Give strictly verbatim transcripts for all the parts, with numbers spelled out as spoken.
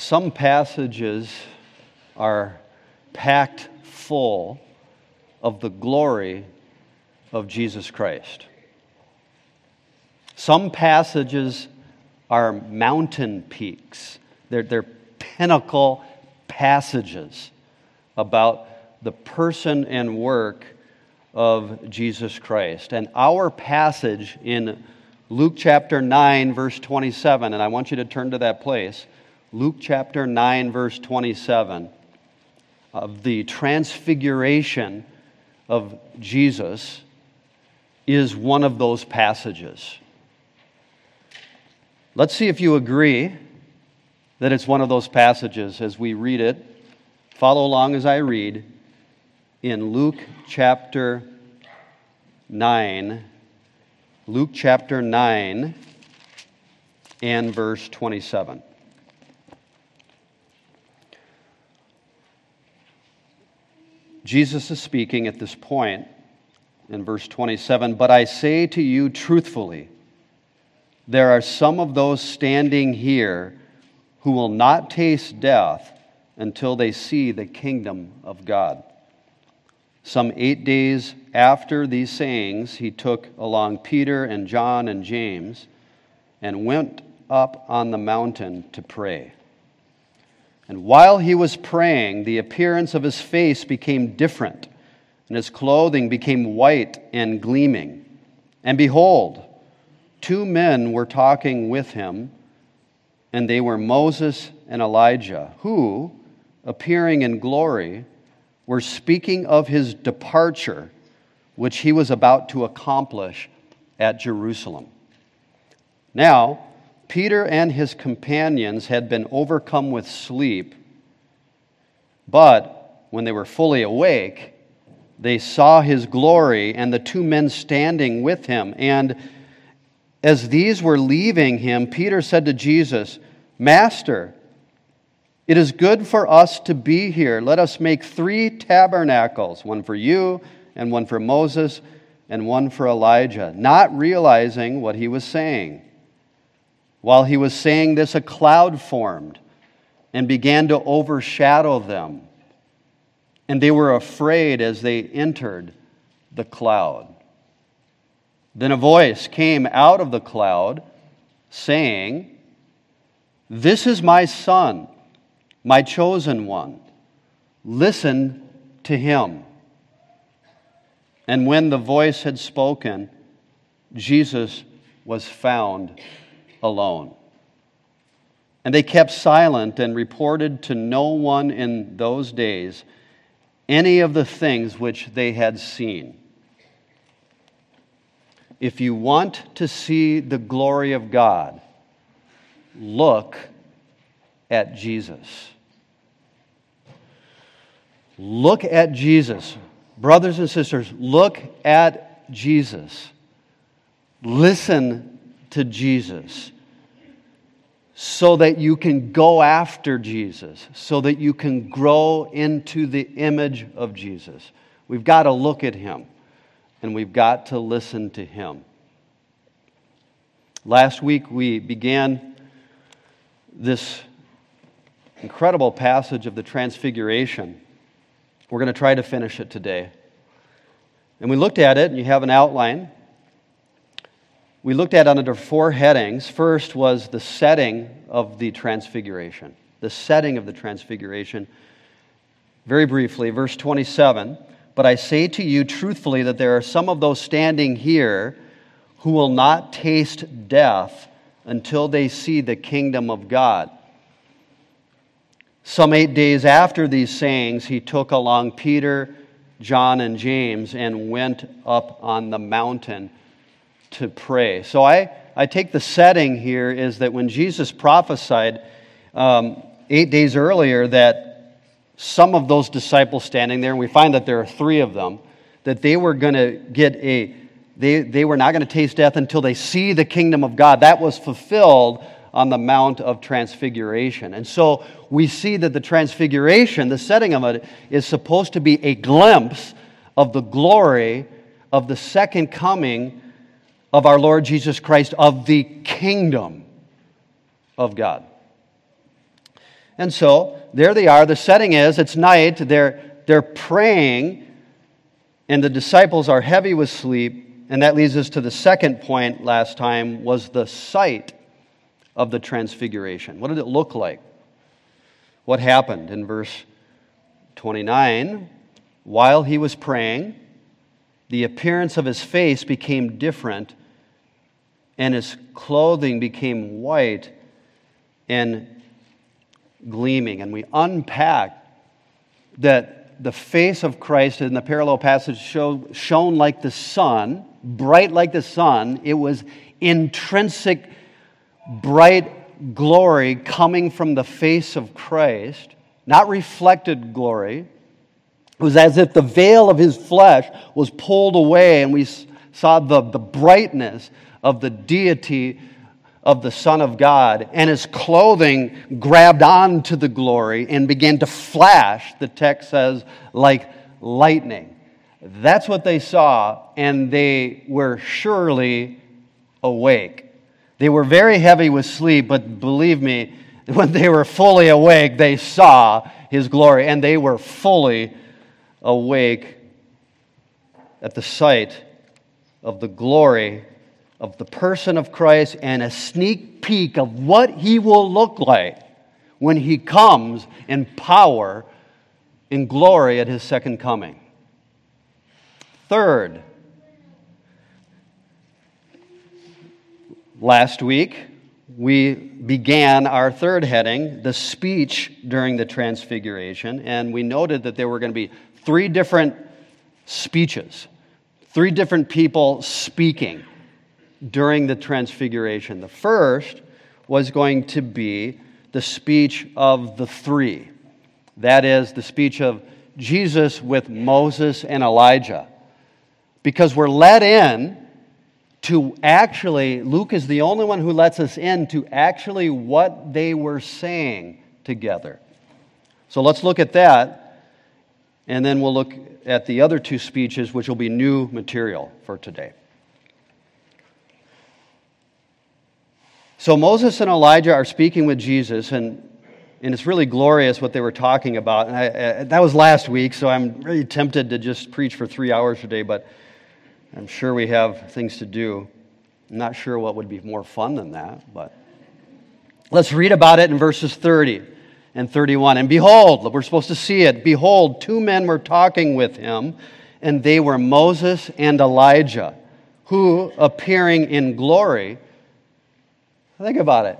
some passages are packed full of the glory of Jesus Christ. Some passages are mountain peaks. They're, they're pinnacle passages about the person and work of Jesus Christ. And our passage in Luke chapter nine, verse twenty-seven, and I want you to turn to that place, Luke chapter nine, verse twenty-seven, of the transfiguration of Jesus is one of those passages. Let's see if you agree that it's one of those passages as we read it. Follow along as I read in Luke chapter nine, Luke chapter nine and verse twenty-seven. Jesus is speaking at this point in verse twenty-seven, "But I say to you truthfully, there are some of those standing here who will not taste death until they see the kingdom of God." Some eight days after these sayings, he took along Peter and John and James and went up on the mountain to pray. And while he was praying, the appearance of his face became different, and his clothing became white and gleaming. And behold, two men were talking with him, and they were Moses and Elijah, who, appearing in glory, were speaking of his departure, which he was about to accomplish at Jerusalem. Now, Peter and his companions had been overcome with sleep, but when they were fully awake, they saw his glory and the two men standing with him. And as these were leaving him, Peter said to Jesus, "Master, it is good for us to be here. Let us make three tabernacles, one for you, and one for Moses, and one for Elijah," not realizing what he was saying. While he was saying this, a cloud formed and began to overshadow them, and they were afraid as they entered the cloud. Then a voice came out of the cloud saying, "This is my son, my chosen one. Listen to him." And when the voice had spoken, Jesus was found alone. And they kept silent and reported to no one in those days any of the things which they had seen. If you want to see the glory of God, look at Jesus. Look at Jesus. Brothers and sisters, look at Jesus. Listen to Jesus so that you can go after Jesus, so that you can grow into the image of Jesus. We've got to look at him. And we've got to listen to him. Last week we began this incredible passage of the Transfiguration. We're going to try to finish it today. And we looked at it, and you have an outline. We looked at it under four headings. First was the setting of the Transfiguration. The setting of the Transfiguration. Very briefly, verse twenty-seven. "But I say to you truthfully that there are some of those standing here who will not taste death until they see the kingdom of God." Some eight days after these sayings, he took along Peter, John, and James and went up on the mountain to pray. So I, I take the setting here is that when Jesus prophesied um, eight days earlier that some of those disciples standing there, and we find that there are three of them, that they were going to get a, they, they were not going to taste death until they see the kingdom of God. That was fulfilled on the Mount of Transfiguration. And so we see that the Transfiguration, the setting of it, is supposed to be a glimpse of the glory of the second coming of our Lord Jesus Christ, of the kingdom of God. And so there they are. The setting is, it's night. They're, they're praying, and the disciples are heavy with sleep. And that leads us to the second point last time, was the sight of the transfiguration. What did it look like? What happened? In verse twenty-nine, while he was praying, the appearance of his face became different, and his clothing became white and gleaming. And we unpack that the face of Christ in the parallel passage shone like the sun, bright like the sun. It was intrinsic, bright glory coming from the face of Christ, not reflected glory. It was as if the veil of his flesh was pulled away, and we saw the, the brightness of the deity of the Son of God. And his clothing grabbed onto the glory and began to flash, the text says, like lightning. That's what they saw, and they were surely awake. They were very heavy with sleep, but believe me, when they were fully awake, they saw his glory, and they were fully awake. awake at the sight of the glory of the person of Christ, and a sneak peek of what he will look like when he comes in power, in glory at his second coming. Third, last week we began our third heading, the speech during the transfiguration, and we noted that there were going to be three different speeches, three different people speaking during the transfiguration. The first was going to be the speech of the three. That is, the speech of Jesus with Moses and Elijah. Because we're let in to actually, Luke is the only one who lets us in to actually what they were saying together. So let's look at that. And then we'll look at the other two speeches, which will be new material for today. So Moses and Elijah are speaking with Jesus, and, and it's really glorious what they were talking about. And I, I, that was last week, so I'm really tempted to just preach for three hours today, but I'm sure we have things to do. I'm not sure what would be more fun than that, but let's read about it in verses thirty and thirty-one. And behold, we're supposed to see it. Behold, two men were talking with him, and they were Moses and Elijah, who, appearing in glory, think about it.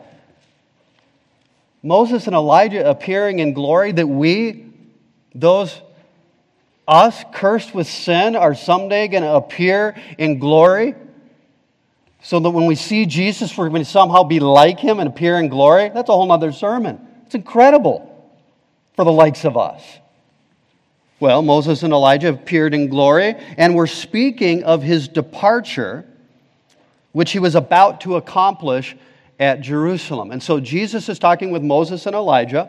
Moses and Elijah appearing in glory, that we, those us cursed with sin, are someday going to appear in glory, so that when we see Jesus, we're going to somehow be like him and appear in glory. That's a whole other sermon. It's incredible for the likes of us. Well, Moses and Elijah appeared in glory and were speaking of his departure, which he was about to accomplish at Jerusalem. And so Jesus is talking with Moses and Elijah,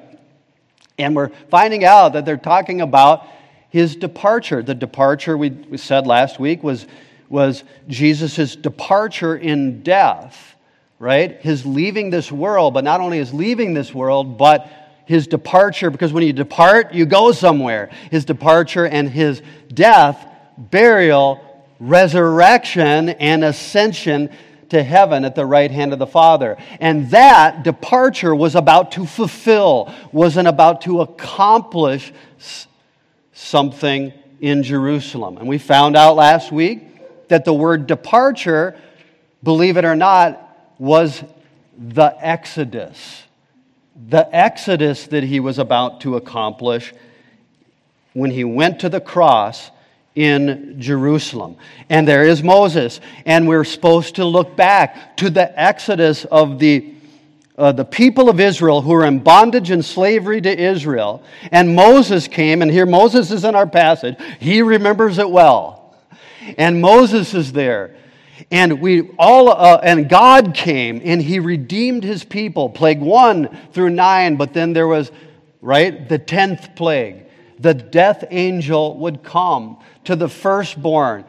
and we're finding out that they're talking about his departure. The departure, we, we said last week, was, was Jesus' departure in death. Right? His leaving this world, but not only his leaving this world, but his departure, because when you depart, you go somewhere. His departure and his death, burial, resurrection, and ascension to heaven at the right hand of the Father. And that departure was about to fulfill, wasn't about to accomplish something in Jerusalem. And we found out last week that the word departure, believe it or not, was the Exodus, the Exodus that he was about to accomplish when he went to the cross in Jerusalem. And there is Moses, and we're supposed to look back to the Exodus of the uh, the people of Israel who were in bondage and slavery to Israel. And Moses came, and here Moses is in our passage. He remembers it well. And Moses is there. And we all, uh, and God came, and he redeemed his people, plague one through nine. But then there was, right, the tenth plague. The death angel would come to the firstborn,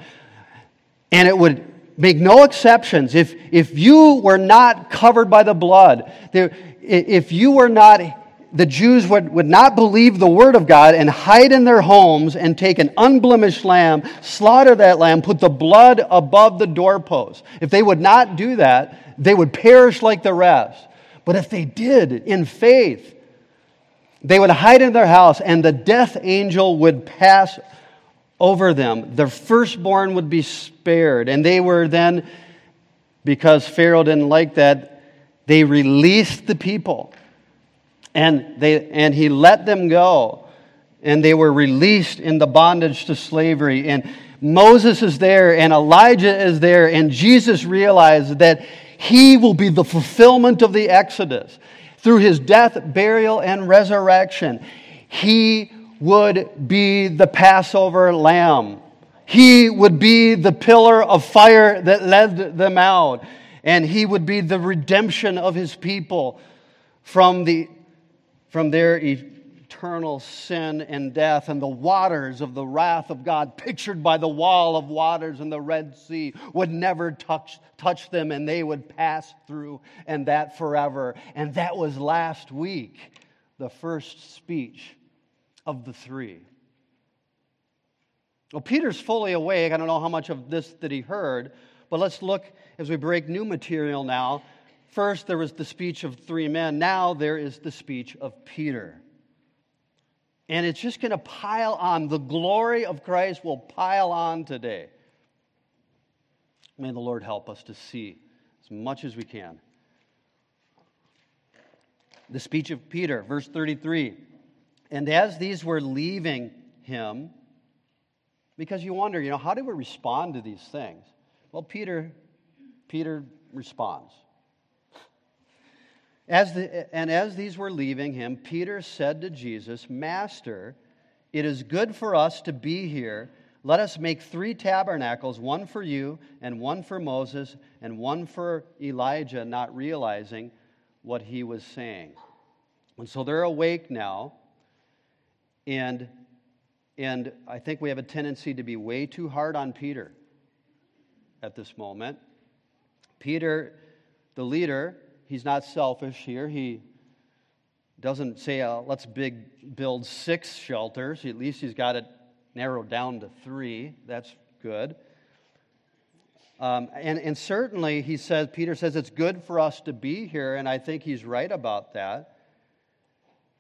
and it would make no exceptions. If if you were not covered by the blood, there, if you were not the Jews would, would not believe the word of God and hide in their homes and take an unblemished lamb, slaughter that lamb, put the blood above the doorpost. If they would not do that, they would perish like the rest. But if they did in faith, they would hide in their house and the death angel would pass over them. Their firstborn would be spared. And they were then, because Pharaoh didn't like that, they released the people. And they and he let them go, and they were released in the bondage to slavery. And Moses is there, and Elijah is there, and Jesus realized that he will be the fulfillment of the Exodus. Through his death, burial, and resurrection, he would be the Passover lamb. He would be the pillar of fire that led them out, and he would be the redemption of his people from the from their eternal sin and death, and the waters of the wrath of God, pictured by the wall of waters in the Red Sea, would never touch, touch them, and they would pass through, and that forever. And that was last week, the first speech of the three. Well, Peter's fully awake. I don't know how much of this that he heard, but let's look as we break new material now. First, there was the speech of three men. Now there is the speech of Peter. And it's just going to pile on. The glory of Christ will pile on today. May the Lord help us to see as much as we can. The speech of Peter, verse thirty-three. And as these were leaving him, because you wonder, you know, how do we respond to these things? Well, Peter, Peter responds. As the, and as these were leaving him, Peter said to Jesus, Master, it is good for us to be here. Let us make three tabernacles, one for you, and one for Moses, and one for Elijah, not realizing what he was saying. And so they're awake now, and, and I think we have a tendency to be way too hard on Peter at this moment. Peter, the leader... He's not selfish here. He doesn't say, uh, let's big build six shelters. At least he's got it narrowed down to three. That's good. Um, and, and certainly, he says, Peter says, it's good for us to be here, and I think he's right about that,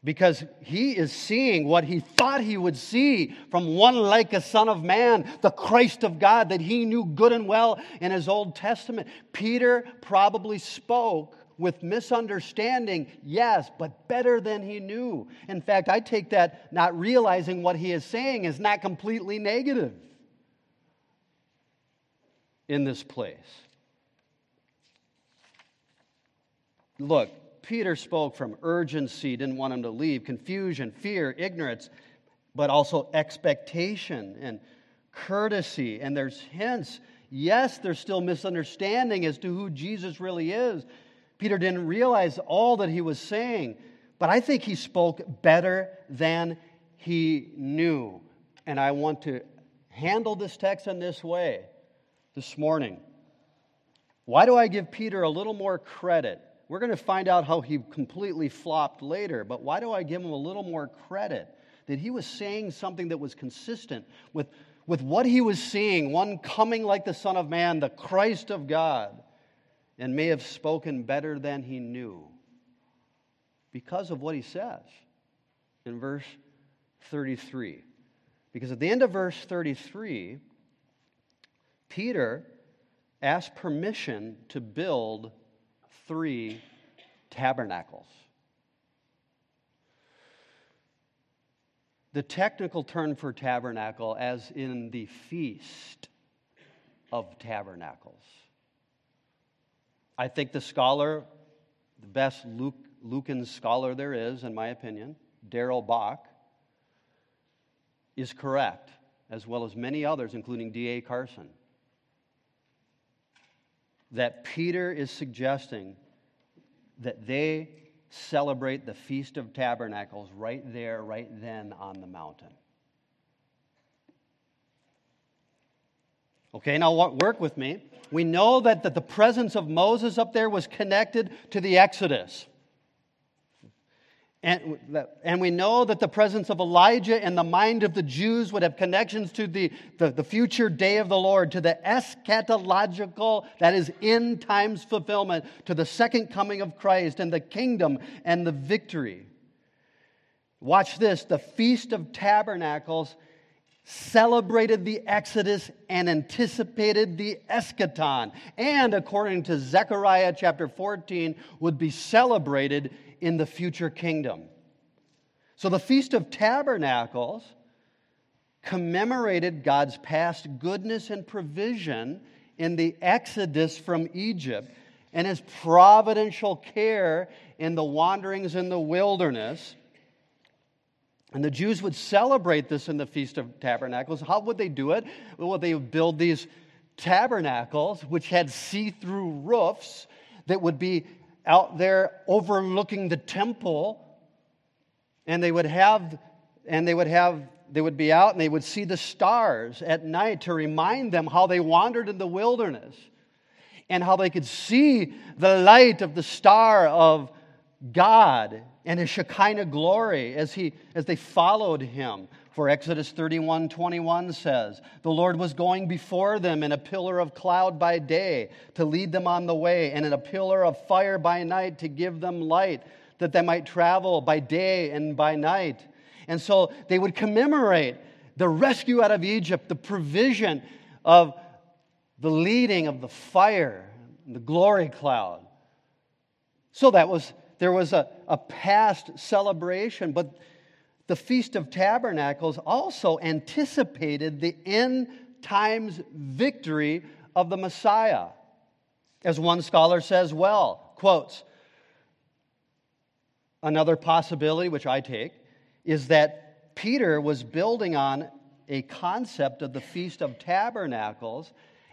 because he is seeing what he thought he would see from one like a son of man, the Christ of God that he knew good and well in his Old Testament. Peter probably spoke with misunderstanding, yes, but better than he knew. In fact, I take that not realizing what he is saying is not completely negative in this place. Look, Peter spoke from urgency, didn't want him to leave, confusion, fear, ignorance, but also expectation and courtesy. And there's hints, yes, there's still misunderstanding as to who Jesus really is. Peter didn't realize all that he was saying, but I think he spoke better than he knew. And I want to handle this text in this way this morning. Why do I give Peter a little more credit? We're going to find out how he completely flopped later, but why do I give him a little more credit? That he was saying something that was consistent with, with what he was seeing, one coming like the Son of Man, the Christ of God. And may have spoken better than he knew because of what he says in verse thirty-three. Because at the end of verse thirty-three, Peter asked permission to build three tabernacles. The technical term for tabernacle, as in the Feast of Tabernacles. I think the scholar, the best Luke, Lucan scholar there is, in my opinion, Darrell Bock, is correct, as well as many others, including D A Carson, that Peter is suggesting that they celebrate the Feast of Tabernacles right there, right then on the mountain. Okay, now work with me. We know that the presence of Moses up there was connected to the Exodus. And, and we know that the presence of Elijah in the mind of the Jews would have connections to the, the, the future day of the Lord, to the eschatological, that is end times fulfillment, to the second coming of Christ and the kingdom and the victory. Watch this. The Feast of Tabernacles celebrated the Exodus and anticipated the Eschaton, and according to Zechariah chapter fourteen, would be celebrated in the future kingdom. So the Feast of Tabernacles commemorated God's past goodness and provision in the Exodus from Egypt and His providential care in the wanderings in the wilderness. And the Jews would celebrate this in the Feast of Tabernacles. How would they do it? Well, they would build these tabernacles which had see-through roofs that would be out there overlooking the temple, and they would have, and they would have, they would be out and they would see the stars at night to remind them how they wandered in the wilderness and how they could see the light of the star of God and His Shekinah glory as He as they followed Him. For Exodus thirty-one twenty-one says, "The Lord was going before them in a pillar of cloud by day to lead them on the way, and in a pillar of fire by night to give them light, that they might travel by day and by night." And so they would commemorate the rescue out of Egypt, the provision of the leading of the fire, the glory cloud. So that was there was a, a past celebration, but the Feast of Tabernacles also anticipated the end times victory of the Messiah. As one scholar says well, quotes, "Another possibility, which I take, is that Peter was building on a concept of the Feast of Tabernacles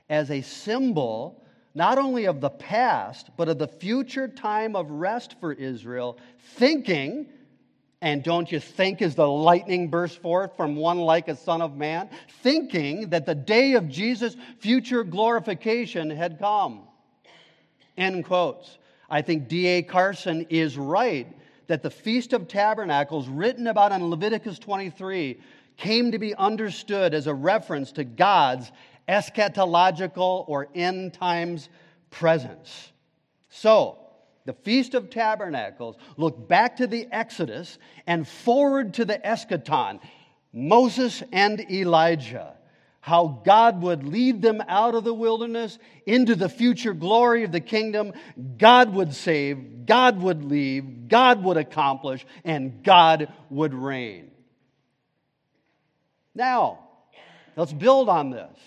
as a symbol not only of the past, but of the future time of rest for Israel, thinking..." And don't you think, as the lightning bursts forth from one like a son of man, thinking that the day of Jesus' future glorification had come. End quotes. I think D A Carson is right that the Feast of Tabernacles, written about in Leviticus twenty-three, came to be understood as a reference to God's eschatological or end times presence. So, the Feast of Tabernacles looked back to the Exodus and forward to the Eschaton, Moses and Elijah, how God would lead them out of the wilderness into the future glory of the kingdom. God would save, God would leave, God would accomplish, and God would reign. Now, let's build on this.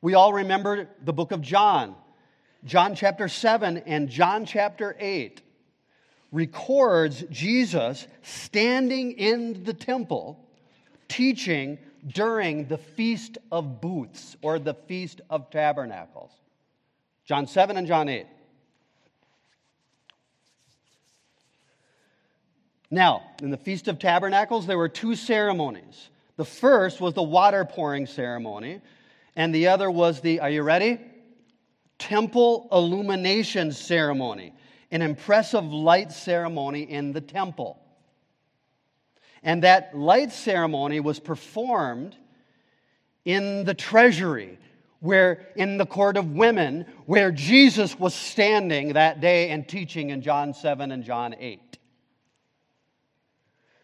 We all remember the book of John. John chapter seven and John chapter eight records Jesus standing in the temple teaching during the Feast of Booths or the Feast of Tabernacles. John seven and John eight. Now, in the Feast of Tabernacles, there were two ceremonies. The first was the water pouring ceremony, and the other was the, are you ready? Temple illumination ceremony, an impressive light ceremony in the temple. And that light ceremony was performed in the treasury, where in the court of women, where Jesus was standing that day and teaching in John seven and John eight.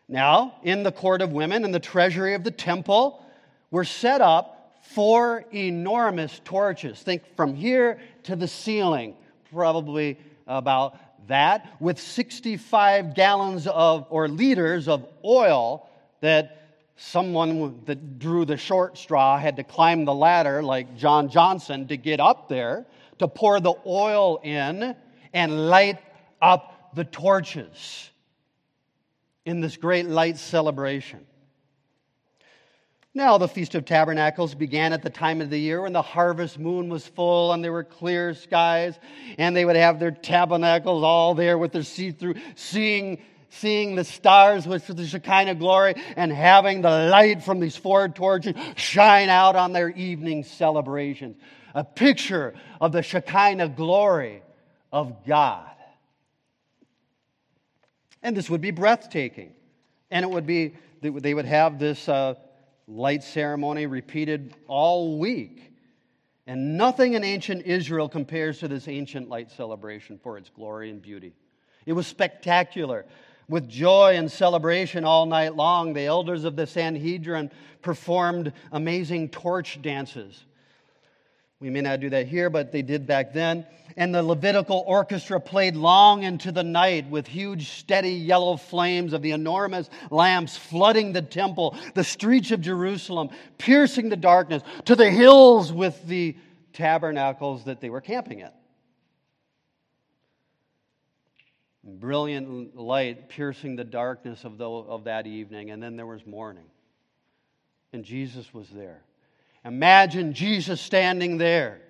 Now, in the court of women, in the treasury of the temple, were set up four enormous torches. Think from here to the ceiling, probably about that, with sixty-five gallons of or liters of oil that someone that drew the short straw had to climb the ladder like John Johnson to get up there to pour the oil in and light up the torches in this great light celebration. Now, the Feast of Tabernacles began at the time of the year when the harvest moon was full and there were clear skies, and they would have their tabernacles all there with their see-through, seeing, seeing the stars with the Shekinah glory and having the light from these four torches shine out on their evening celebrations. A picture of the Shekinah glory of God. And this would be breathtaking. And it would be, they would have this uh, light ceremony repeated all week. And nothing in ancient Israel compares to this ancient light celebration for its glory and beauty. It was spectacular. With joy and celebration all night long, the elders of the Sanhedrin performed amazing torch dances. We may not do that here, but they did back then. And the Levitical orchestra played long into the night with huge, steady yellow flames of the enormous lamps flooding the temple, the streets of Jerusalem, piercing the darkness to the hills with the tabernacles that they were camping in. Brilliant light piercing the darkness of, the, of that evening, and then there was morning. And Jesus was there. Imagine Jesus standing there.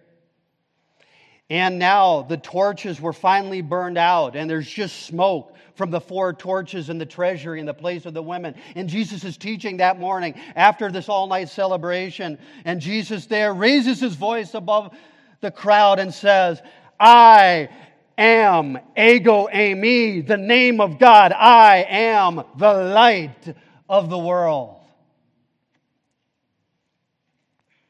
And now the torches were finally burned out, and there's just smoke from the four torches in the treasury in the place of the women. And Jesus is teaching that morning after this all-night celebration. And Jesus there raises his voice above the crowd and says, I am Ego Emi, the name of God. I am the light of the world.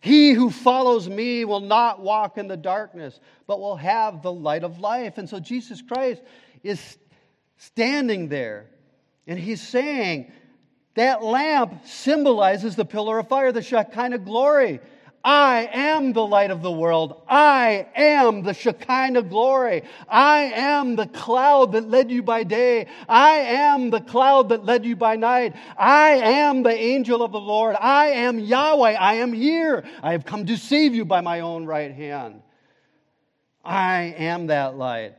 He who follows me will not walk in the darkness, but will have the light of life. And so Jesus Christ is standing there, and he's saying that lamp symbolizes the pillar of fire, the Shekinah glory. I am the light of the world. I am the Shekinah glory. I am the cloud that led you by day. I am the cloud that led you by night. I am the angel of the Lord. I am Yahweh. I am here. I have come to save you by my own right hand. I am that light.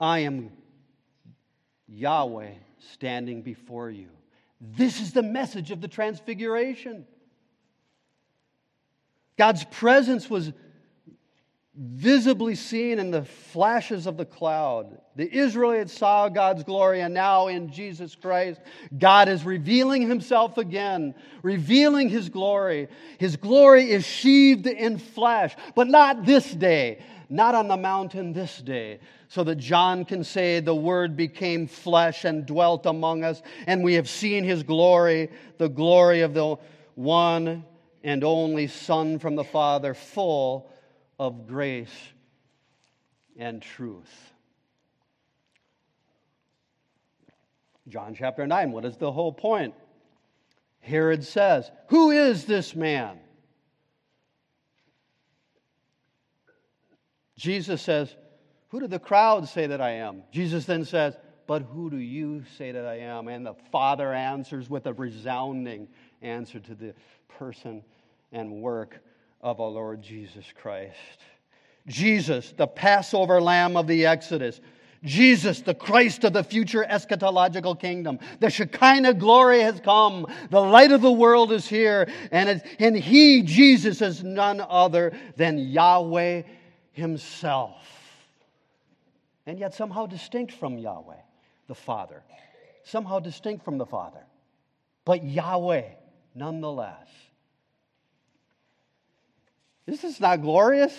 I am Yahweh standing before you. This is the message of the Transfiguration. God's presence was visibly seen in the flashes of the cloud. The Israelites saw God's glory, and now in Jesus Christ, God is revealing himself again, revealing his glory. His glory is sheathed in flesh, but not this day, not on the mountain this day, so that John can say, the Word became flesh and dwelt among us, and we have seen his glory, the glory of the one and only Son from the Father, full of grace and truth. John chapter nine, what is the whole point? Herod says, who is this man? Jesus says, who do the crowd say that I am? Jesus then says, but who do you say that I am? And the Father answers with a resounding answer to the person and work of our Lord Jesus Christ. Jesus, the Passover Lamb of the Exodus. Jesus, the Christ of the future eschatological kingdom. The Shekinah glory has come. The light of the world is here. And, it's, and he, Jesus, is none other than Yahweh himself. And yet somehow distinct from Yahweh, the Father. Somehow distinct from the Father. But Yahweh, nonetheless. Is this not glorious?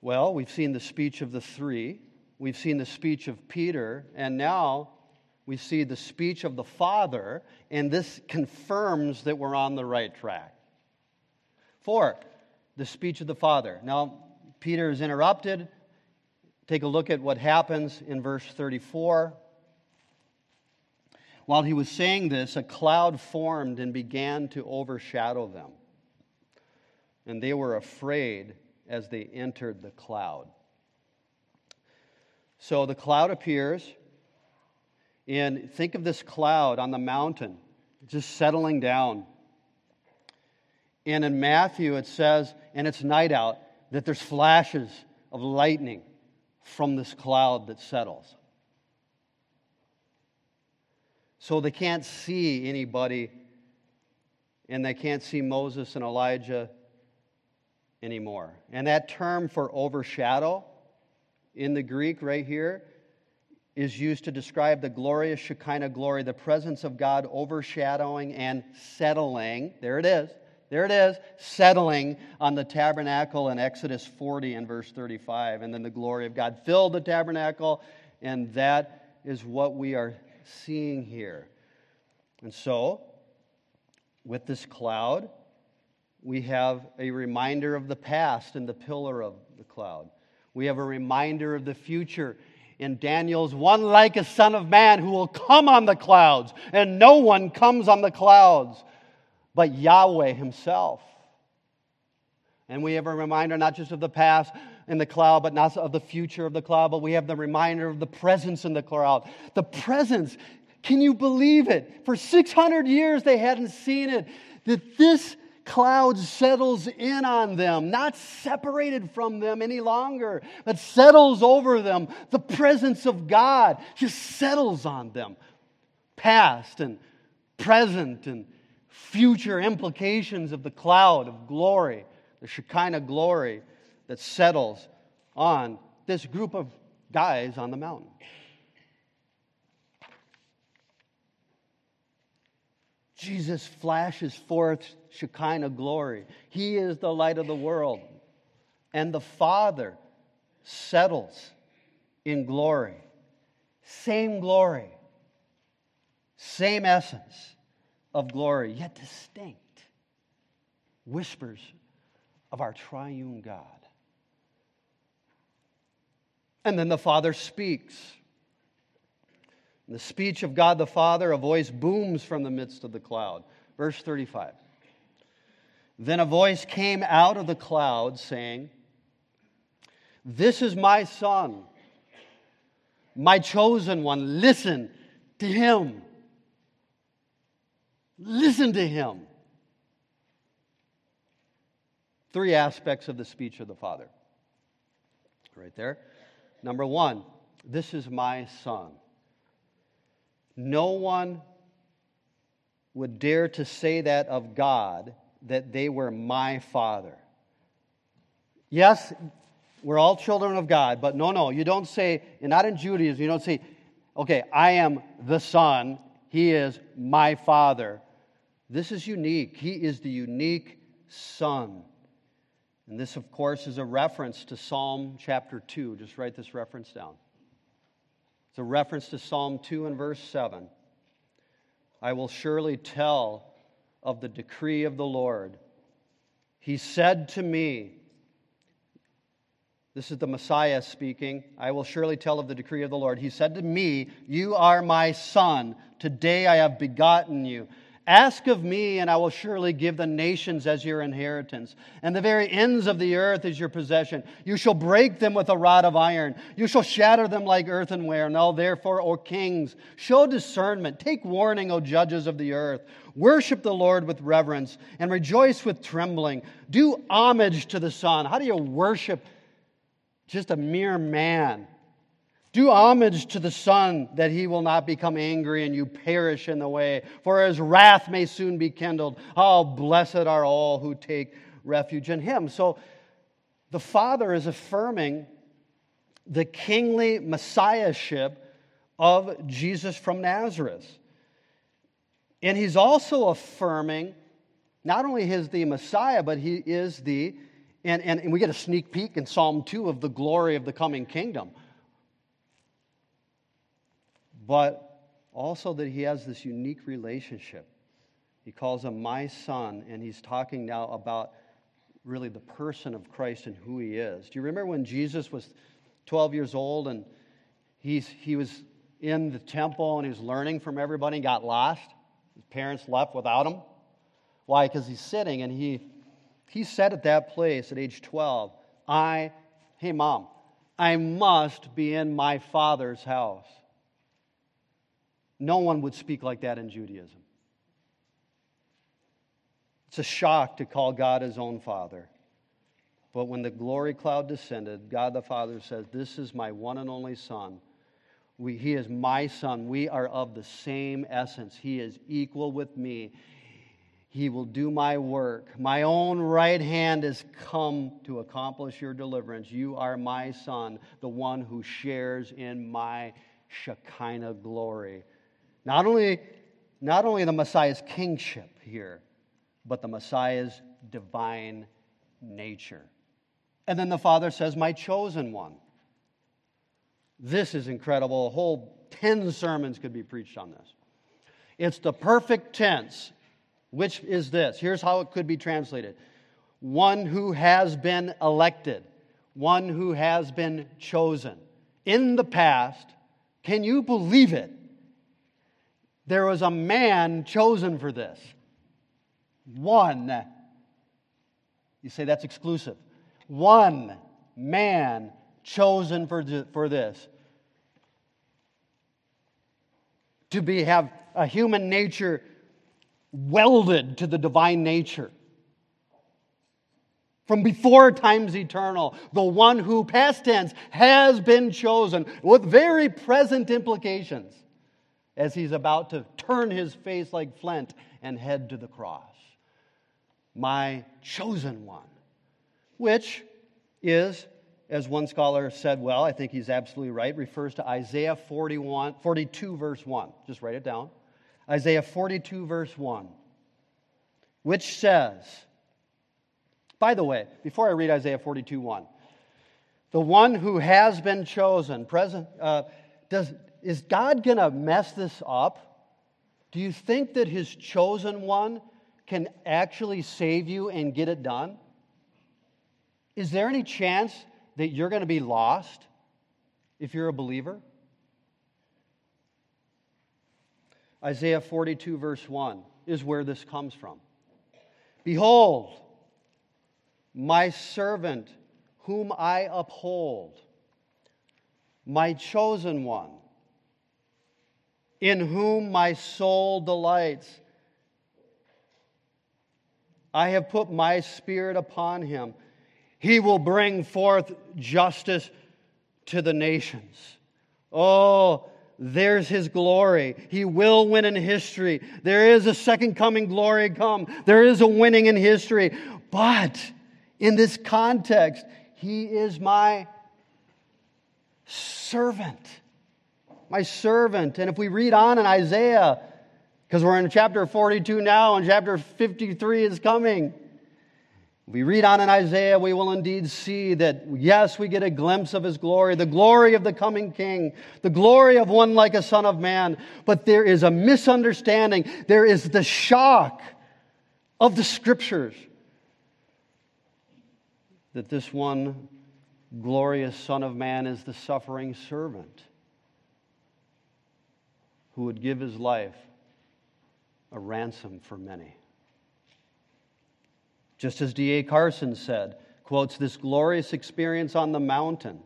Well, we've seen the speech of the three. We've seen the speech of Peter. And now we see the speech of the Father. And this confirms that we're on the right track. Four, the speech of the Father. Now, Peter is interrupted. Take a look at what happens in verse thirty-four. While he was saying this, a cloud formed and began to overshadow them. And they were afraid as they entered the cloud. So the cloud appears. And think of this cloud on the mountain, just settling down. And in Matthew it says, and it's night out, that there's flashes of lightning from this cloud that settles. So they can't see anybody, and they can't see Moses and Elijah anymore. And that term for overshadow in the Greek right here is used to describe the glorious Shekinah glory, the presence of God overshadowing and settling, there it is, There it is, settling on the tabernacle in Exodus forty and verse thirty-five. And then the glory of God filled the tabernacle, and that is what we are seeing here. And so, with this cloud, we have a reminder of the past in the pillar of the cloud. We have a reminder of the future in Daniel's one like a son of man who will come on the clouds, and no one comes on the clouds but Yahweh himself. And we have a reminder not just of the past in the cloud, but not of the future of the cloud, but we have the reminder of the presence in the cloud. The presence, can you believe it? For six hundred years they hadn't seen it, that this cloud settles in on them, not separated from them any longer, but settles over them. The presence of God just settles on them. Past and present and future implications of the cloud of glory, the Shekinah glory that settles on this group of guys on the mountain. Jesus flashes forth Shekinah glory. He is the light of the world, and the Father settles in glory. Same glory, same essence of glory, yet distinct. Whispers of our triune God. And then the Father speaks. In the speech of God the Father, a voice booms from the midst of the cloud. Verse thirty-five. Then a voice came out of the cloud saying, "This is my Son, my chosen one. Listen to him. Listen to him." Three aspects of the speech of the Father. Right there. Number one, this is my Son. No one would dare to say that of God, that they were my Father. Yes, we're all children of God, but no, no, you don't say, and not in Judaism, you don't say, okay, I am the Son, he is my Father. This is unique. He is the unique Son. And this, of course, is a reference to Psalm chapter two. Just write this reference down. It's a reference to Psalm two and verse seven. I will surely tell of the decree of the Lord. He said to me, this is the Messiah speaking, I will surely tell of the decree of the Lord. He said to me, "You are my Son. Today I have begotten you. Ask of me, and I will surely give the nations as your inheritance, and the very ends of the earth as your possession. You shall break them with a rod of iron. You shall shatter them like earthenware. Now therefore, O kings, show discernment. Take warning, O judges of the earth. Worship the Lord with reverence, and rejoice with trembling. Do homage to the Son." How do you worship just a mere man? "Do homage to the Son, that he will not become angry and you perish in the way, for his wrath may soon be kindled. How blessed are all who take refuge in him." So the Father is affirming the kingly messiahship of Jesus from Nazareth. And he's also affirming not only his the Messiah, but he is the, and, and, and we get a sneak peek in Psalm two of the glory of the coming kingdom, but also that he has this unique relationship. He calls him my Son, and he's talking now about really the person of Christ and who he is. Do you remember when Jesus was twelve years old and he's, he was in the temple and he was learning from everybody and got lost? His parents left without him. Why? Because he's sitting, and he, he said at that place at age twelve, I, hey mom, I must be in my Father's house. No one would speak like that in Judaism. It's a shock to call God his own Father. But when the glory cloud descended, God the Father said, "This is my one and only Son. We, he is my Son. We are of the same essence. He is equal with me. He will do my work. My own right hand has come to accomplish your deliverance. You are my Son, the one who shares in my Shekinah glory." Not only, not only the Messiah's kingship here, but the Messiah's divine nature. And then the Father says, my chosen one. This is incredible. A whole ten sermons could be preached on this. It's the perfect tense, which is this. Here's how it could be translated. One who has been elected. One who has been chosen. In the past, can you believe it? There was a man chosen for this. One. You say that's exclusive. One man chosen for for this. To be have a human nature welded to the divine nature. From before time's eternal, the one who, past tense, has been chosen with very present implications as he's about to turn his face like flint and head to the cross. My chosen one, which is, as one scholar said, well, I think he's absolutely right, refers to Isaiah forty-one, forty-two, verse one. Just write it down. Isaiah forty-two, verse one, which says, by the way, before I read Isaiah forty-two, one, the one who has been chosen, present, uh, does is God going to mess this up? Do you think that his chosen one can actually save you and get it done? Is there any chance that you're going to be lost if you're a believer? Isaiah forty-two, verse one is where this comes from. Behold, my servant whom I uphold, my chosen one, in whom my soul delights. I have put my spirit upon him. He will bring forth justice to the nations. Oh, there's his glory. He will win in history. There is a second coming glory come. There is a winning in history. But in this context, he is my servant. My servant. And if we read on in Isaiah, because we're in chapter forty-two now, and chapter fifty-three is coming. We read on in Isaiah, we will indeed see that, yes, we get a glimpse of his glory, the glory of the coming king, the glory of one like a son of man. But there is a misunderstanding. There is the shock of the scriptures that this one glorious son of man is the suffering servant who would give his life a ransom for many. Just as D A Carson said, quotes, this glorious experience on the mountain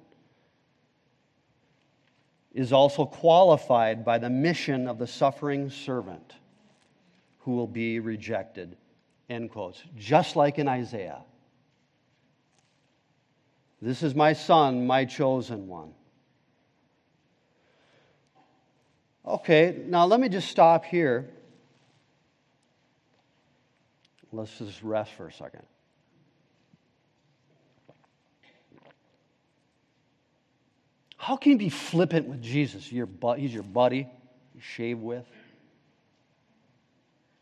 is also qualified by the mission of the suffering servant who will be rejected, end quotes. Just like in Isaiah. This is my son, my chosen one. Okay, now let me just stop here. Let's just rest for a second. How can you be flippant with Jesus? Your bu- he's your buddy you shave with.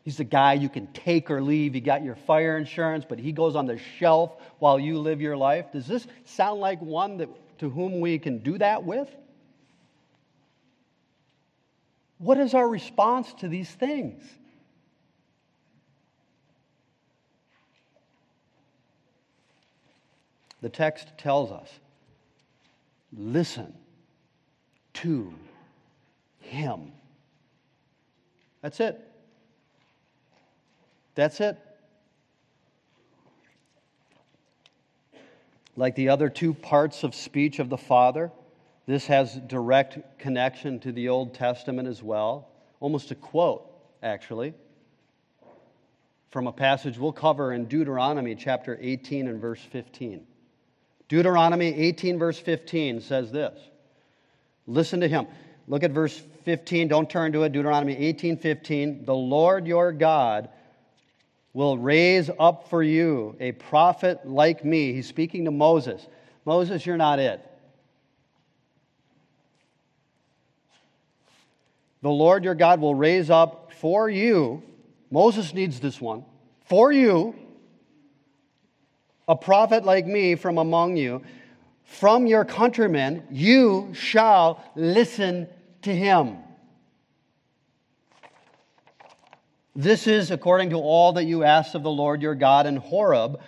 He's the guy you can take or leave. You got your fire insurance, but he goes on the shelf while you live your life. Does this sound like one that to whom we can do that with? What is our response to these things? The text tells us, listen to him. That's it. That's it. Like the other two parts of speech of the Father, this has direct connection to the Old Testament as well. Almost a quote, actually, from a passage we'll cover in Deuteronomy chapter eighteen and verse fifteen. Deuteronomy eighteen, verse fifteen says this. Listen to him. Look at verse fifteen. Don't turn to it. Deuteronomy eighteen, fifteen. The Lord your God will raise up for you a prophet like me. He's speaking to Moses. Moses, you're not it. The Lord your God will raise up for you. Moses needs this one. for you, a prophet like me from among you, from your countrymen, you shall listen to him. This is according to all that you asked of the Lord your God in Horeb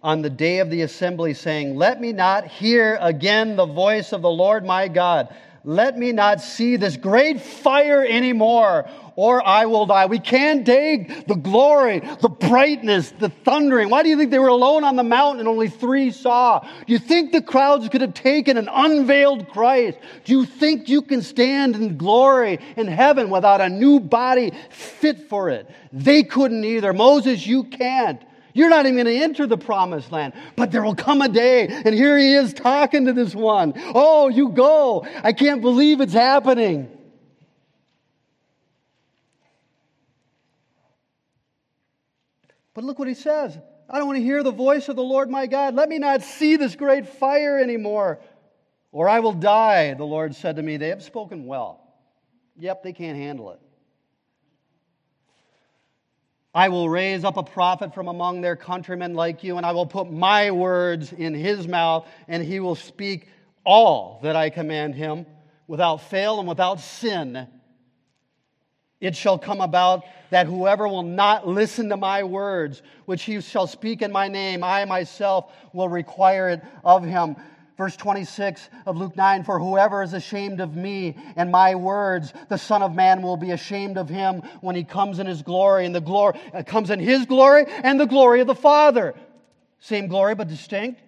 on the day of the assembly, saying, let me not hear again the voice of the Lord my God. Let me not see this great fire anymore, or I will die. We can't take the glory, the brightness, the thundering. Why do you think they were alone on the mountain and only three saw? Do you think the crowds could have taken an unveiled Christ? Do you think you can stand in glory in heaven without a new body fit for it? They couldn't either. Moses, you can't. You're not even going to enter the promised land. But there will come a day, and here he is talking to this one. Oh, you go. I can't believe it's happening. But look what he says. I don't want to hear the voice of the Lord my God. Let me not see this great fire anymore, or I will die, the Lord said to me. They have spoken well. Yep, they can't handle it. I will raise up a prophet from among their countrymen like you, and I will put my words in his mouth, and he will speak all that I command him without fail and without sin. It shall come about that whoever will not listen to my words, which he shall speak in my name, I myself will require it of him. Verse twenty-six of Luke nine, for whoever is ashamed of me and my words, the Son of Man will be ashamed of him when he comes in his glory, and the glory uh, comes in his glory and the glory of the Father. Same glory, but distinct.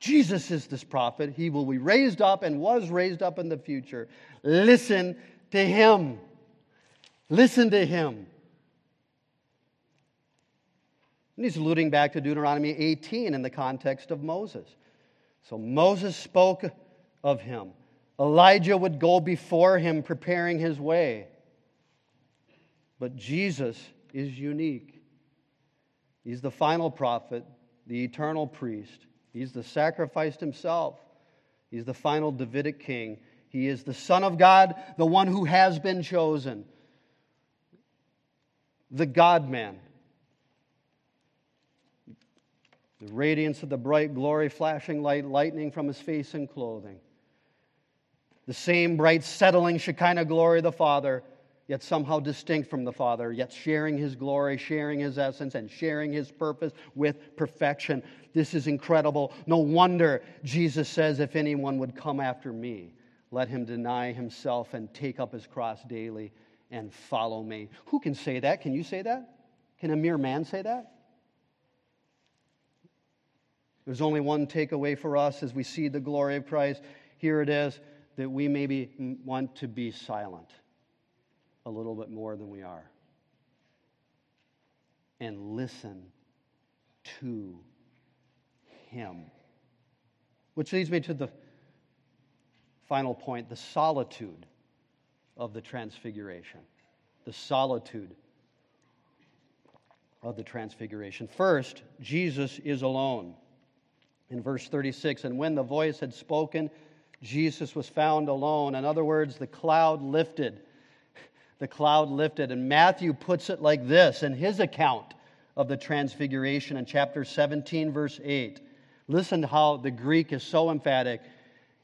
Jesus is this prophet. He will be raised up and was raised up in the future. Listen to him. Listen to him. And he's alluding back to Deuteronomy eighteen in the context of Moses. So Moses spoke of him. Elijah would go before him, preparing his way. But Jesus is unique. He's the final prophet, the eternal priest. He's the sacrificed himself. He's the final Davidic king. He is the Son of God, the one who has been chosen. The God-man. The radiance of the bright glory, flashing light, lightning from his face and clothing. The same bright, settling Shekinah glory of the Father, yet somehow distinct from the Father, yet sharing his glory, sharing his essence, and sharing his purpose with perfection. This is incredible. No wonder Jesus says, if anyone would come after me, let him deny himself and take up his cross daily and follow me. Who can say that? Can you say that? Can a mere man say that? There's only one takeaway for us as we see the glory of Christ. Here it is, that we maybe want to be silent a little bit more than we are and listen to him. Which leads me to the final point, the solitude of the transfiguration. The solitude of the transfiguration. First, Jesus is alone. In verse thirty-six, and when the voice had spoken, Jesus was found alone. In other words, the cloud lifted. The cloud lifted. And Matthew puts it like this in his account of the transfiguration in chapter seventeen, verse eight. Listen to how the Greek is so emphatic.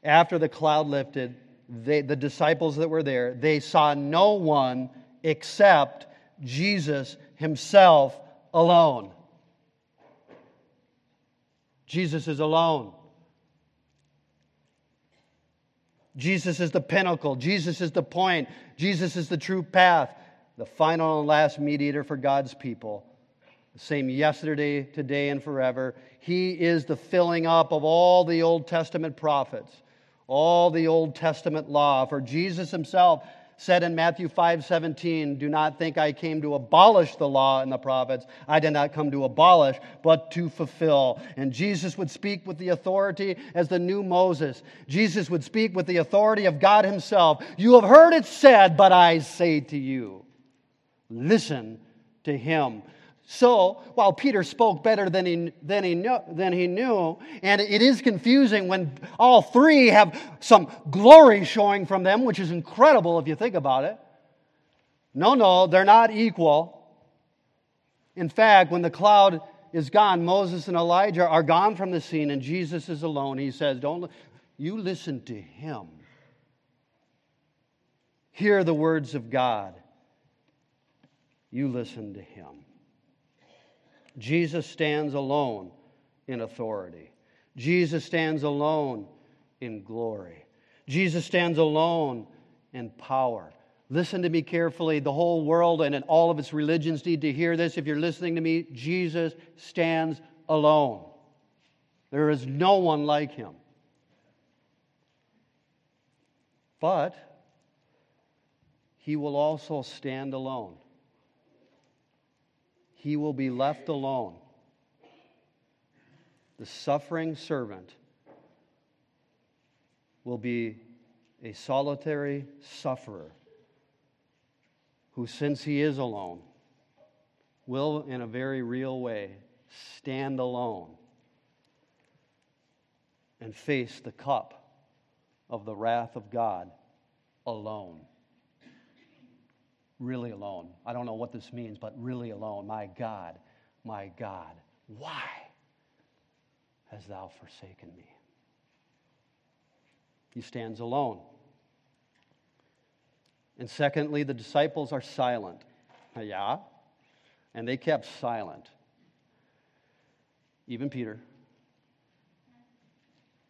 After the cloud lifted, they, the disciples that were there, they saw no one except Jesus himself alone. Jesus is alone. Jesus is the pinnacle. Jesus is the point. Jesus is the true path, the final and last mediator for God's people. The same yesterday, today, and forever. He is the filling up of all the Old Testament prophets, all the Old Testament law. For Jesus himself said in Matthew five seventeen, do not think I came to abolish the law and the prophets. I did not come to abolish, but to fulfill. And Jesus would speak with the authority as the new Moses. Jesus would speak with the authority of God himself. You have heard it said, but I say to you, listen to him. So, while Peter spoke better than he, than he knew, than he knew, and it is confusing when all three have some glory showing from them, which is incredible if you think about it, No, no, they're not equal. In fact, when the cloud is gone, Moses and Elijah are gone from the scene, and Jesus is alone. He says, "Don't you listen to him. Hear the words of God. You listen to him." Jesus stands alone in authority. Jesus stands alone in glory. Jesus stands alone in power. Listen to me carefully. The whole world and all of its religions need to hear this. If you're listening to me, Jesus stands alone. There is no one like him. But he will also stand alone. He will be left alone. The suffering servant will be a solitary sufferer who, since he is alone, will, in a very real way, stand alone and face the cup of the wrath of God alone. Really alone. I don't know what this means, but really alone. My God, my God, why hast thou forsaken me? He stands alone. And secondly, the disciples are silent. Yeah? And they kept silent. Even Peter.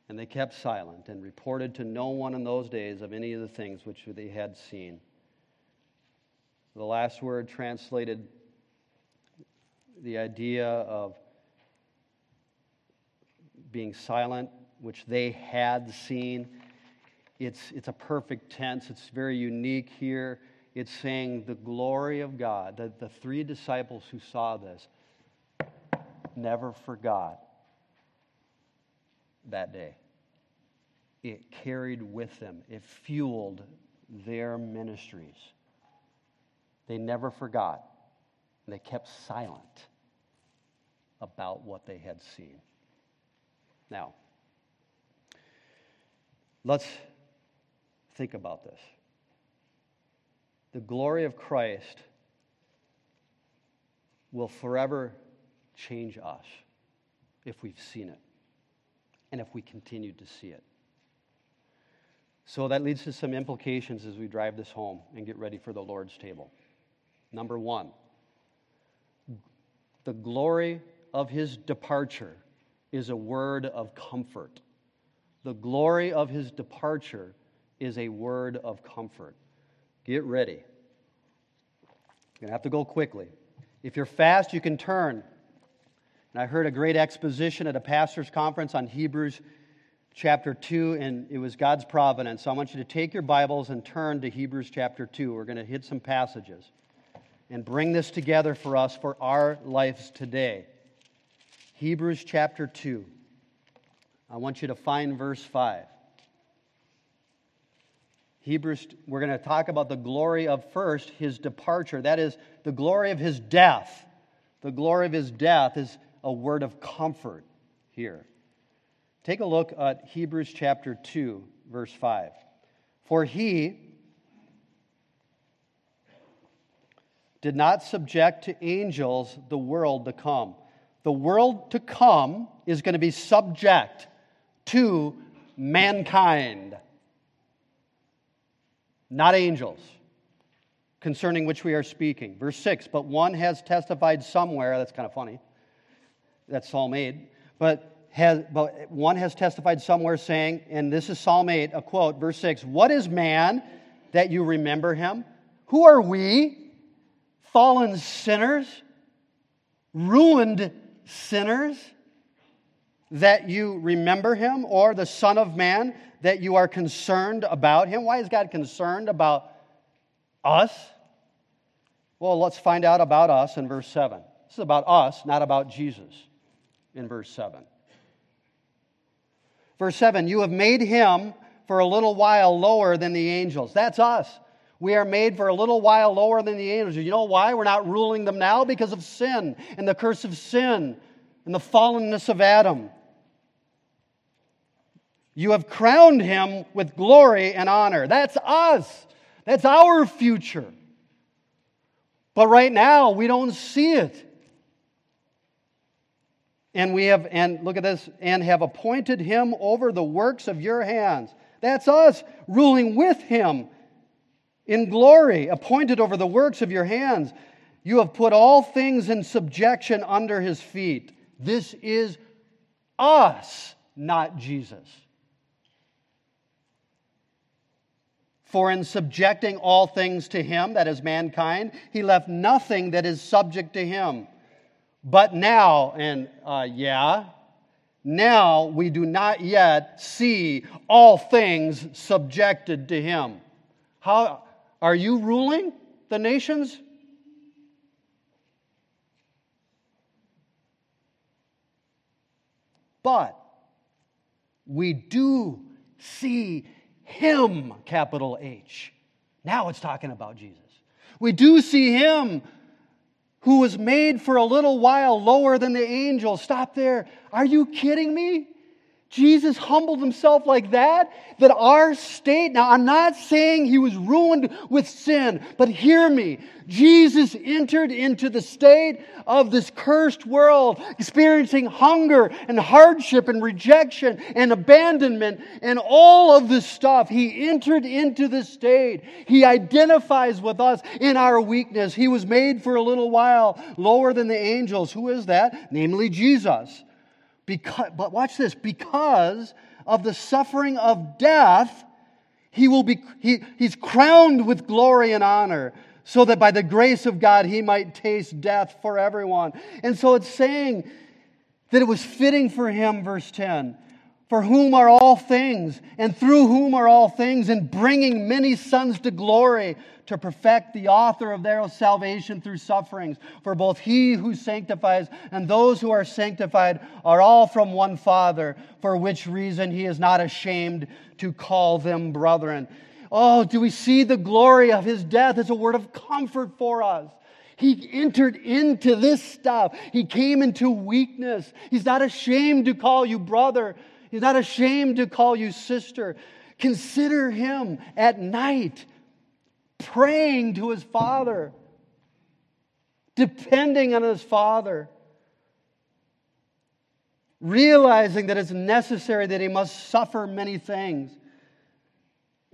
And they kept silent and reported to no one in those days of any of the things which they had seen. The last word translated the idea of being silent, which they had seen. It's, it's a perfect tense. It's very unique here. It's saying the glory of God, that the three disciples who saw this never forgot that day. It carried with them. It fueled their ministries. They never forgot. And they kept silent about what they had seen. Now, let's think about this. The glory of Christ will forever change us if we've seen it and if we continue to see it. So that leads to some implications as we drive this home and get ready for the Lord's table. Number one, the glory of his departure is a word of comfort. The glory of his departure is a word of comfort. Get ready. You're going to have to go quickly. If you're fast, you can turn. And I heard a great exposition at a pastor's conference on Hebrews chapter two, and it was God's providence. So I want you to take your Bibles and turn to Hebrews chapter two. We're going to hit some passages and bring this together for us for our lives today. Hebrews chapter two. I want you to find verse five. Hebrews, we're going to talk about the glory of first, his departure. That is, the glory of his death. The glory of his death is a word of comfort here. Take a look at Hebrews chapter two, verse five. For he did not subject to angels the world to come. The world to come is going to be subject to mankind, not angels, concerning which we are speaking. Verse six, but one has testified somewhere, that's kind of funny, that's Psalm eight, but has, but one has testified somewhere saying, and this is Psalm eight, a quote, verse six, what is man that you remember him? Who are we, fallen sinners, ruined sinners, that you remember him, or the Son of Man, that you are concerned about him? Why is God concerned about us? Well, let's find out about us in verse seven. This is about us, not about Jesus, in verse seven. Verse seven, you have made him for a little while lower than the angels. That's us. We are made for a little while lower than the angels. You know why? We're not ruling them now because of sin and the curse of sin and the fallenness of Adam. You have crowned him with glory and honor. That's us. That's our future. But right now, we don't see it. And we have, and look at this, and have appointed him over the works of your hands. That's us ruling with him in glory, appointed over the works of your hands. You have put all things in subjection under his feet. This is us, not Jesus. For in subjecting all things to him, that is mankind, he left nothing that is subject to him. But now, and uh, yeah, now we do not yet see all things subjected to him. How are you ruling the nations? But we do see him, capital H. Now it's talking about Jesus. We do see him who was made for a little while lower than the angels. Stop there. Are you kidding me? Jesus humbled himself like that? That our state, now I'm not saying he was ruined with sin, but hear me. Jesus entered into the state of this cursed world, experiencing hunger and hardship and rejection and abandonment and all of this stuff. He entered into the state. He identifies with us in our weakness. He was made for a little while lower than the angels. Who is that? Namely, Jesus. Because, but watch this, because of the suffering of death, he will be he, he's crowned with glory and honor, so that by the grace of God he might taste death for everyone. And so it's saying that it was fitting for him, verse ten, for whom are all things, and through whom are all things, in bringing many sons to glory, to perfect the author of their salvation through sufferings. For both he who sanctifies and those who are sanctified are all from one Father, for which reason he is not ashamed to call them brethren. Oh, do we see the glory of his death? It's a word of comfort for us. He entered into this stuff. He came into weakness. He's not ashamed to call you brother. He's not ashamed to call you sister. Consider him at night, praying to his Father, depending on his Father, realizing that it's necessary that he must suffer many things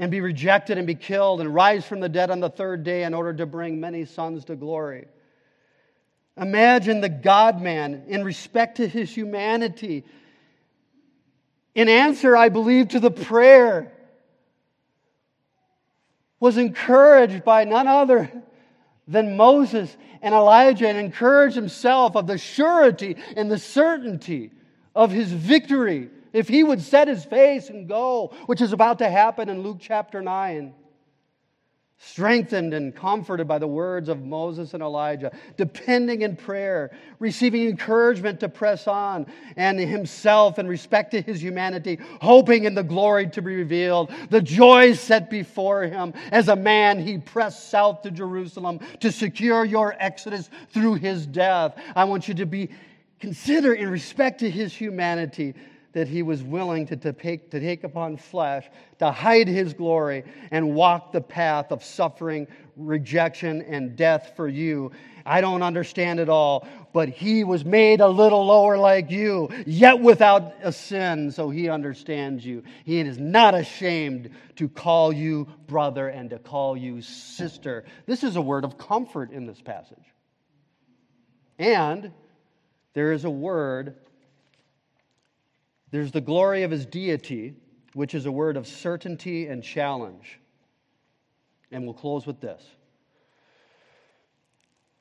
and be rejected and be killed and rise from the dead on the third day in order to bring many sons to glory. Imagine the God-man in respect to his humanity. In answer, I believe, to the prayer, was encouraged by none other than Moses and Elijah, and encouraged himself of the surety and the certainty of his victory if he would set his face and go, which is about to happen in Luke chapter nine. Strengthened and comforted by the words of Moses and Elijah, depending in prayer, receiving encouragement to press on, and himself in respect to his humanity, hoping in the glory to be revealed, the joy set before him. As a man, he pressed south to Jerusalem to secure your exodus through his death. I want you to be consider in respect to his humanity, that he was willing to, to, take, to take upon flesh, to hide his glory, and walk the path of suffering, rejection, and death for you. I don't understand it all, but he was made a little lower like you, yet without a sin, so he understands you. He is not ashamed to call you brother and to call you sister. This is a word of comfort in this passage. And there is a word There's the glory of his deity, which is a word of certainty and challenge. And we'll close with this.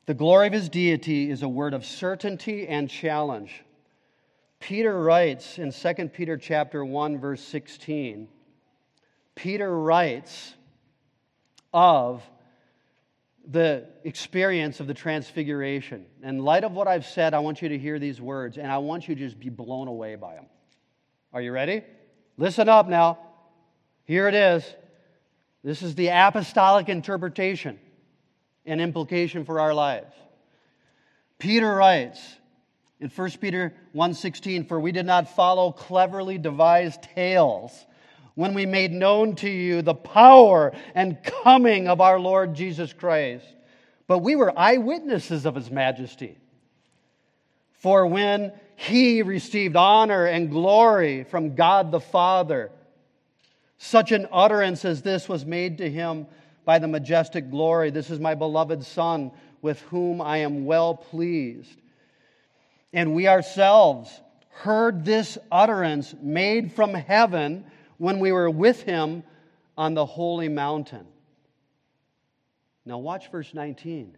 The glory of his deity is a word of certainty and challenge. Peter writes in Second Peter chapter one, verse sixteen, Peter writes of the experience of the Transfiguration. In light of what I've said, I want you to hear these words, and I want you to just be blown away by them. Are you ready? Listen up now. Here it is. This is the apostolic interpretation and implication for our lives. Peter writes in First Peter one sixteen, for we did not follow cleverly devised tales when we made known to you the power and coming of our Lord Jesus Christ, but we were eyewitnesses of his majesty. For when he received honor and glory from God the Father, such an utterance as this was made to him by the majestic glory. This is my beloved Son, with whom I am well pleased. And we ourselves heard this utterance made from heaven when we were with him on the holy mountain. Now watch verse nineteen.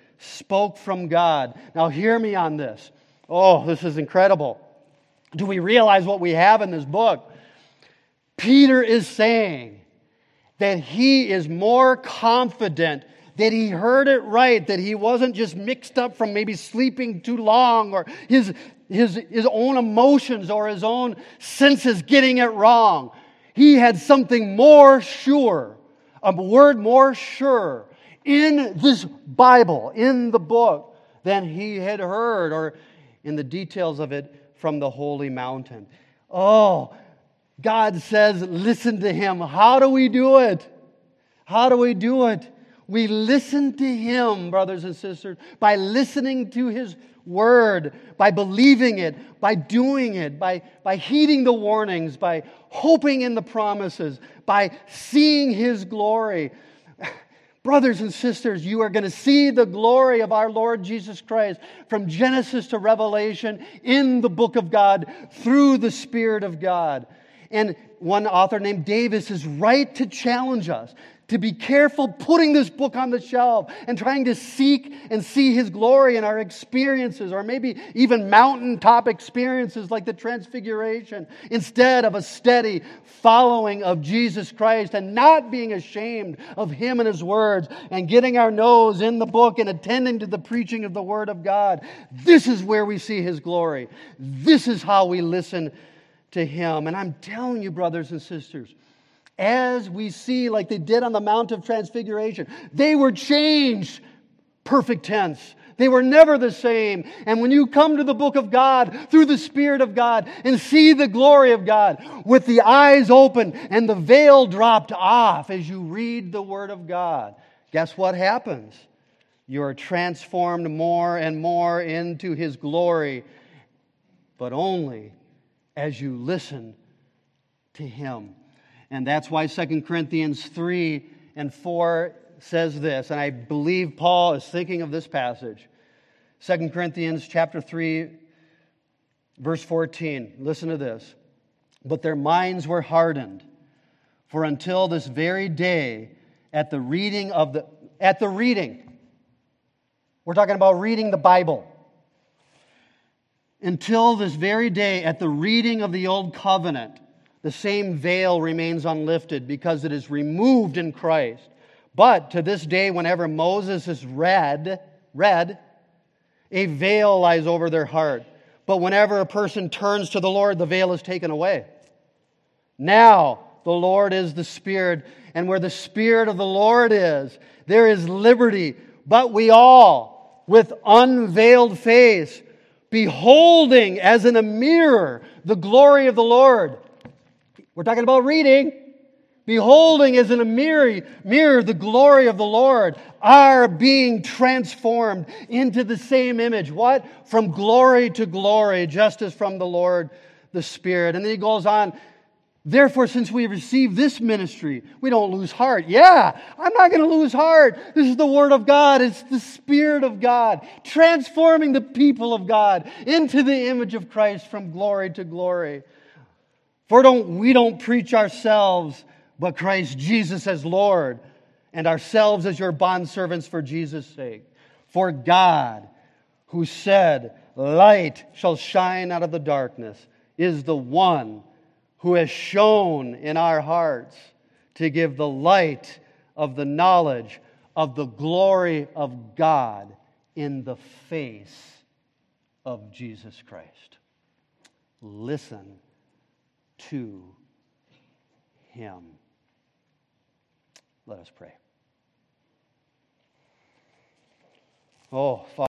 spoke from God. Now hear me on this. Oh, this is incredible. Do we realize what we have in this book? Peter is saying that he is more confident that he heard it right, that he wasn't just mixed up from maybe sleeping too long or his, his, his own emotions or his own senses getting it wrong. He had something more sure, a word more sure in this Bible, in the book, than he had heard or in the details of it from the holy mountain. Oh, God says, listen to him. How do we do it? How do we do it? We listen to him, brothers and sisters, by listening to his word, by believing it, by doing it, by, by heeding the warnings, by hoping in the promises, by seeing his glory. Brothers and sisters, you are going to see the glory of our Lord Jesus Christ from Genesis to Revelation in the book of God through the Spirit of God. And one author named Davis is right to challenge us to be careful putting this book on the shelf and trying to seek and see his glory in our experiences, or maybe even mountaintop experiences like the Transfiguration, instead of a steady following of Jesus Christ and not being ashamed of him and his words and getting our nose in the book and attending to the preaching of the Word of God. This is where we see his glory. This is how we listen to him. And I'm telling you, brothers and sisters, as we see, like they did on the Mount of Transfiguration, they were changed, perfect tense. They were never the same. And when you come to the book of God through the Spirit of God and see the glory of God with the eyes open and the veil dropped off as you read the Word of God, guess what happens? You are transformed more and more into his glory, but only as you listen to him. And that's why Second Corinthians three and four says this, and I believe Paul is thinking of this passage. Second Corinthians chapter three, verse fourteen. Listen to this. But their minds were hardened, for until this very day, at the reading of the at the reading, we're talking about reading the Bible. Until this very day, at the reading of the old covenant, the same veil remains unlifted, because it is removed in Christ. But to this day, whenever Moses is read, read, a veil lies over their heart. But whenever a person turns to the Lord, the veil is taken away. Now the Lord is the Spirit, and where the Spirit of the Lord is, there is liberty. But we all, with unveiled face, beholding as in a mirror the glory of the Lord. We're talking about reading. Beholding as in a mirror, mirror the glory of the Lord, are being transformed into the same image. What? From glory to glory, just as from the Lord the Spirit. And then he goes on, therefore, since we receive this ministry, we don't lose heart. Yeah, I'm not going to lose heart. This is the Word of God. It's the Spirit of God, transforming the people of God into the image of Christ from glory to glory. For don't, we don't preach ourselves, but Christ Jesus as Lord, and ourselves as your bondservants for Jesus' sake. For God, who said, light shall shine out of the darkness, is the one who has shone in our hearts to give the light of the knowledge of the glory of God in the face of Jesus Christ. Listen to him. Let us pray. Oh, Father.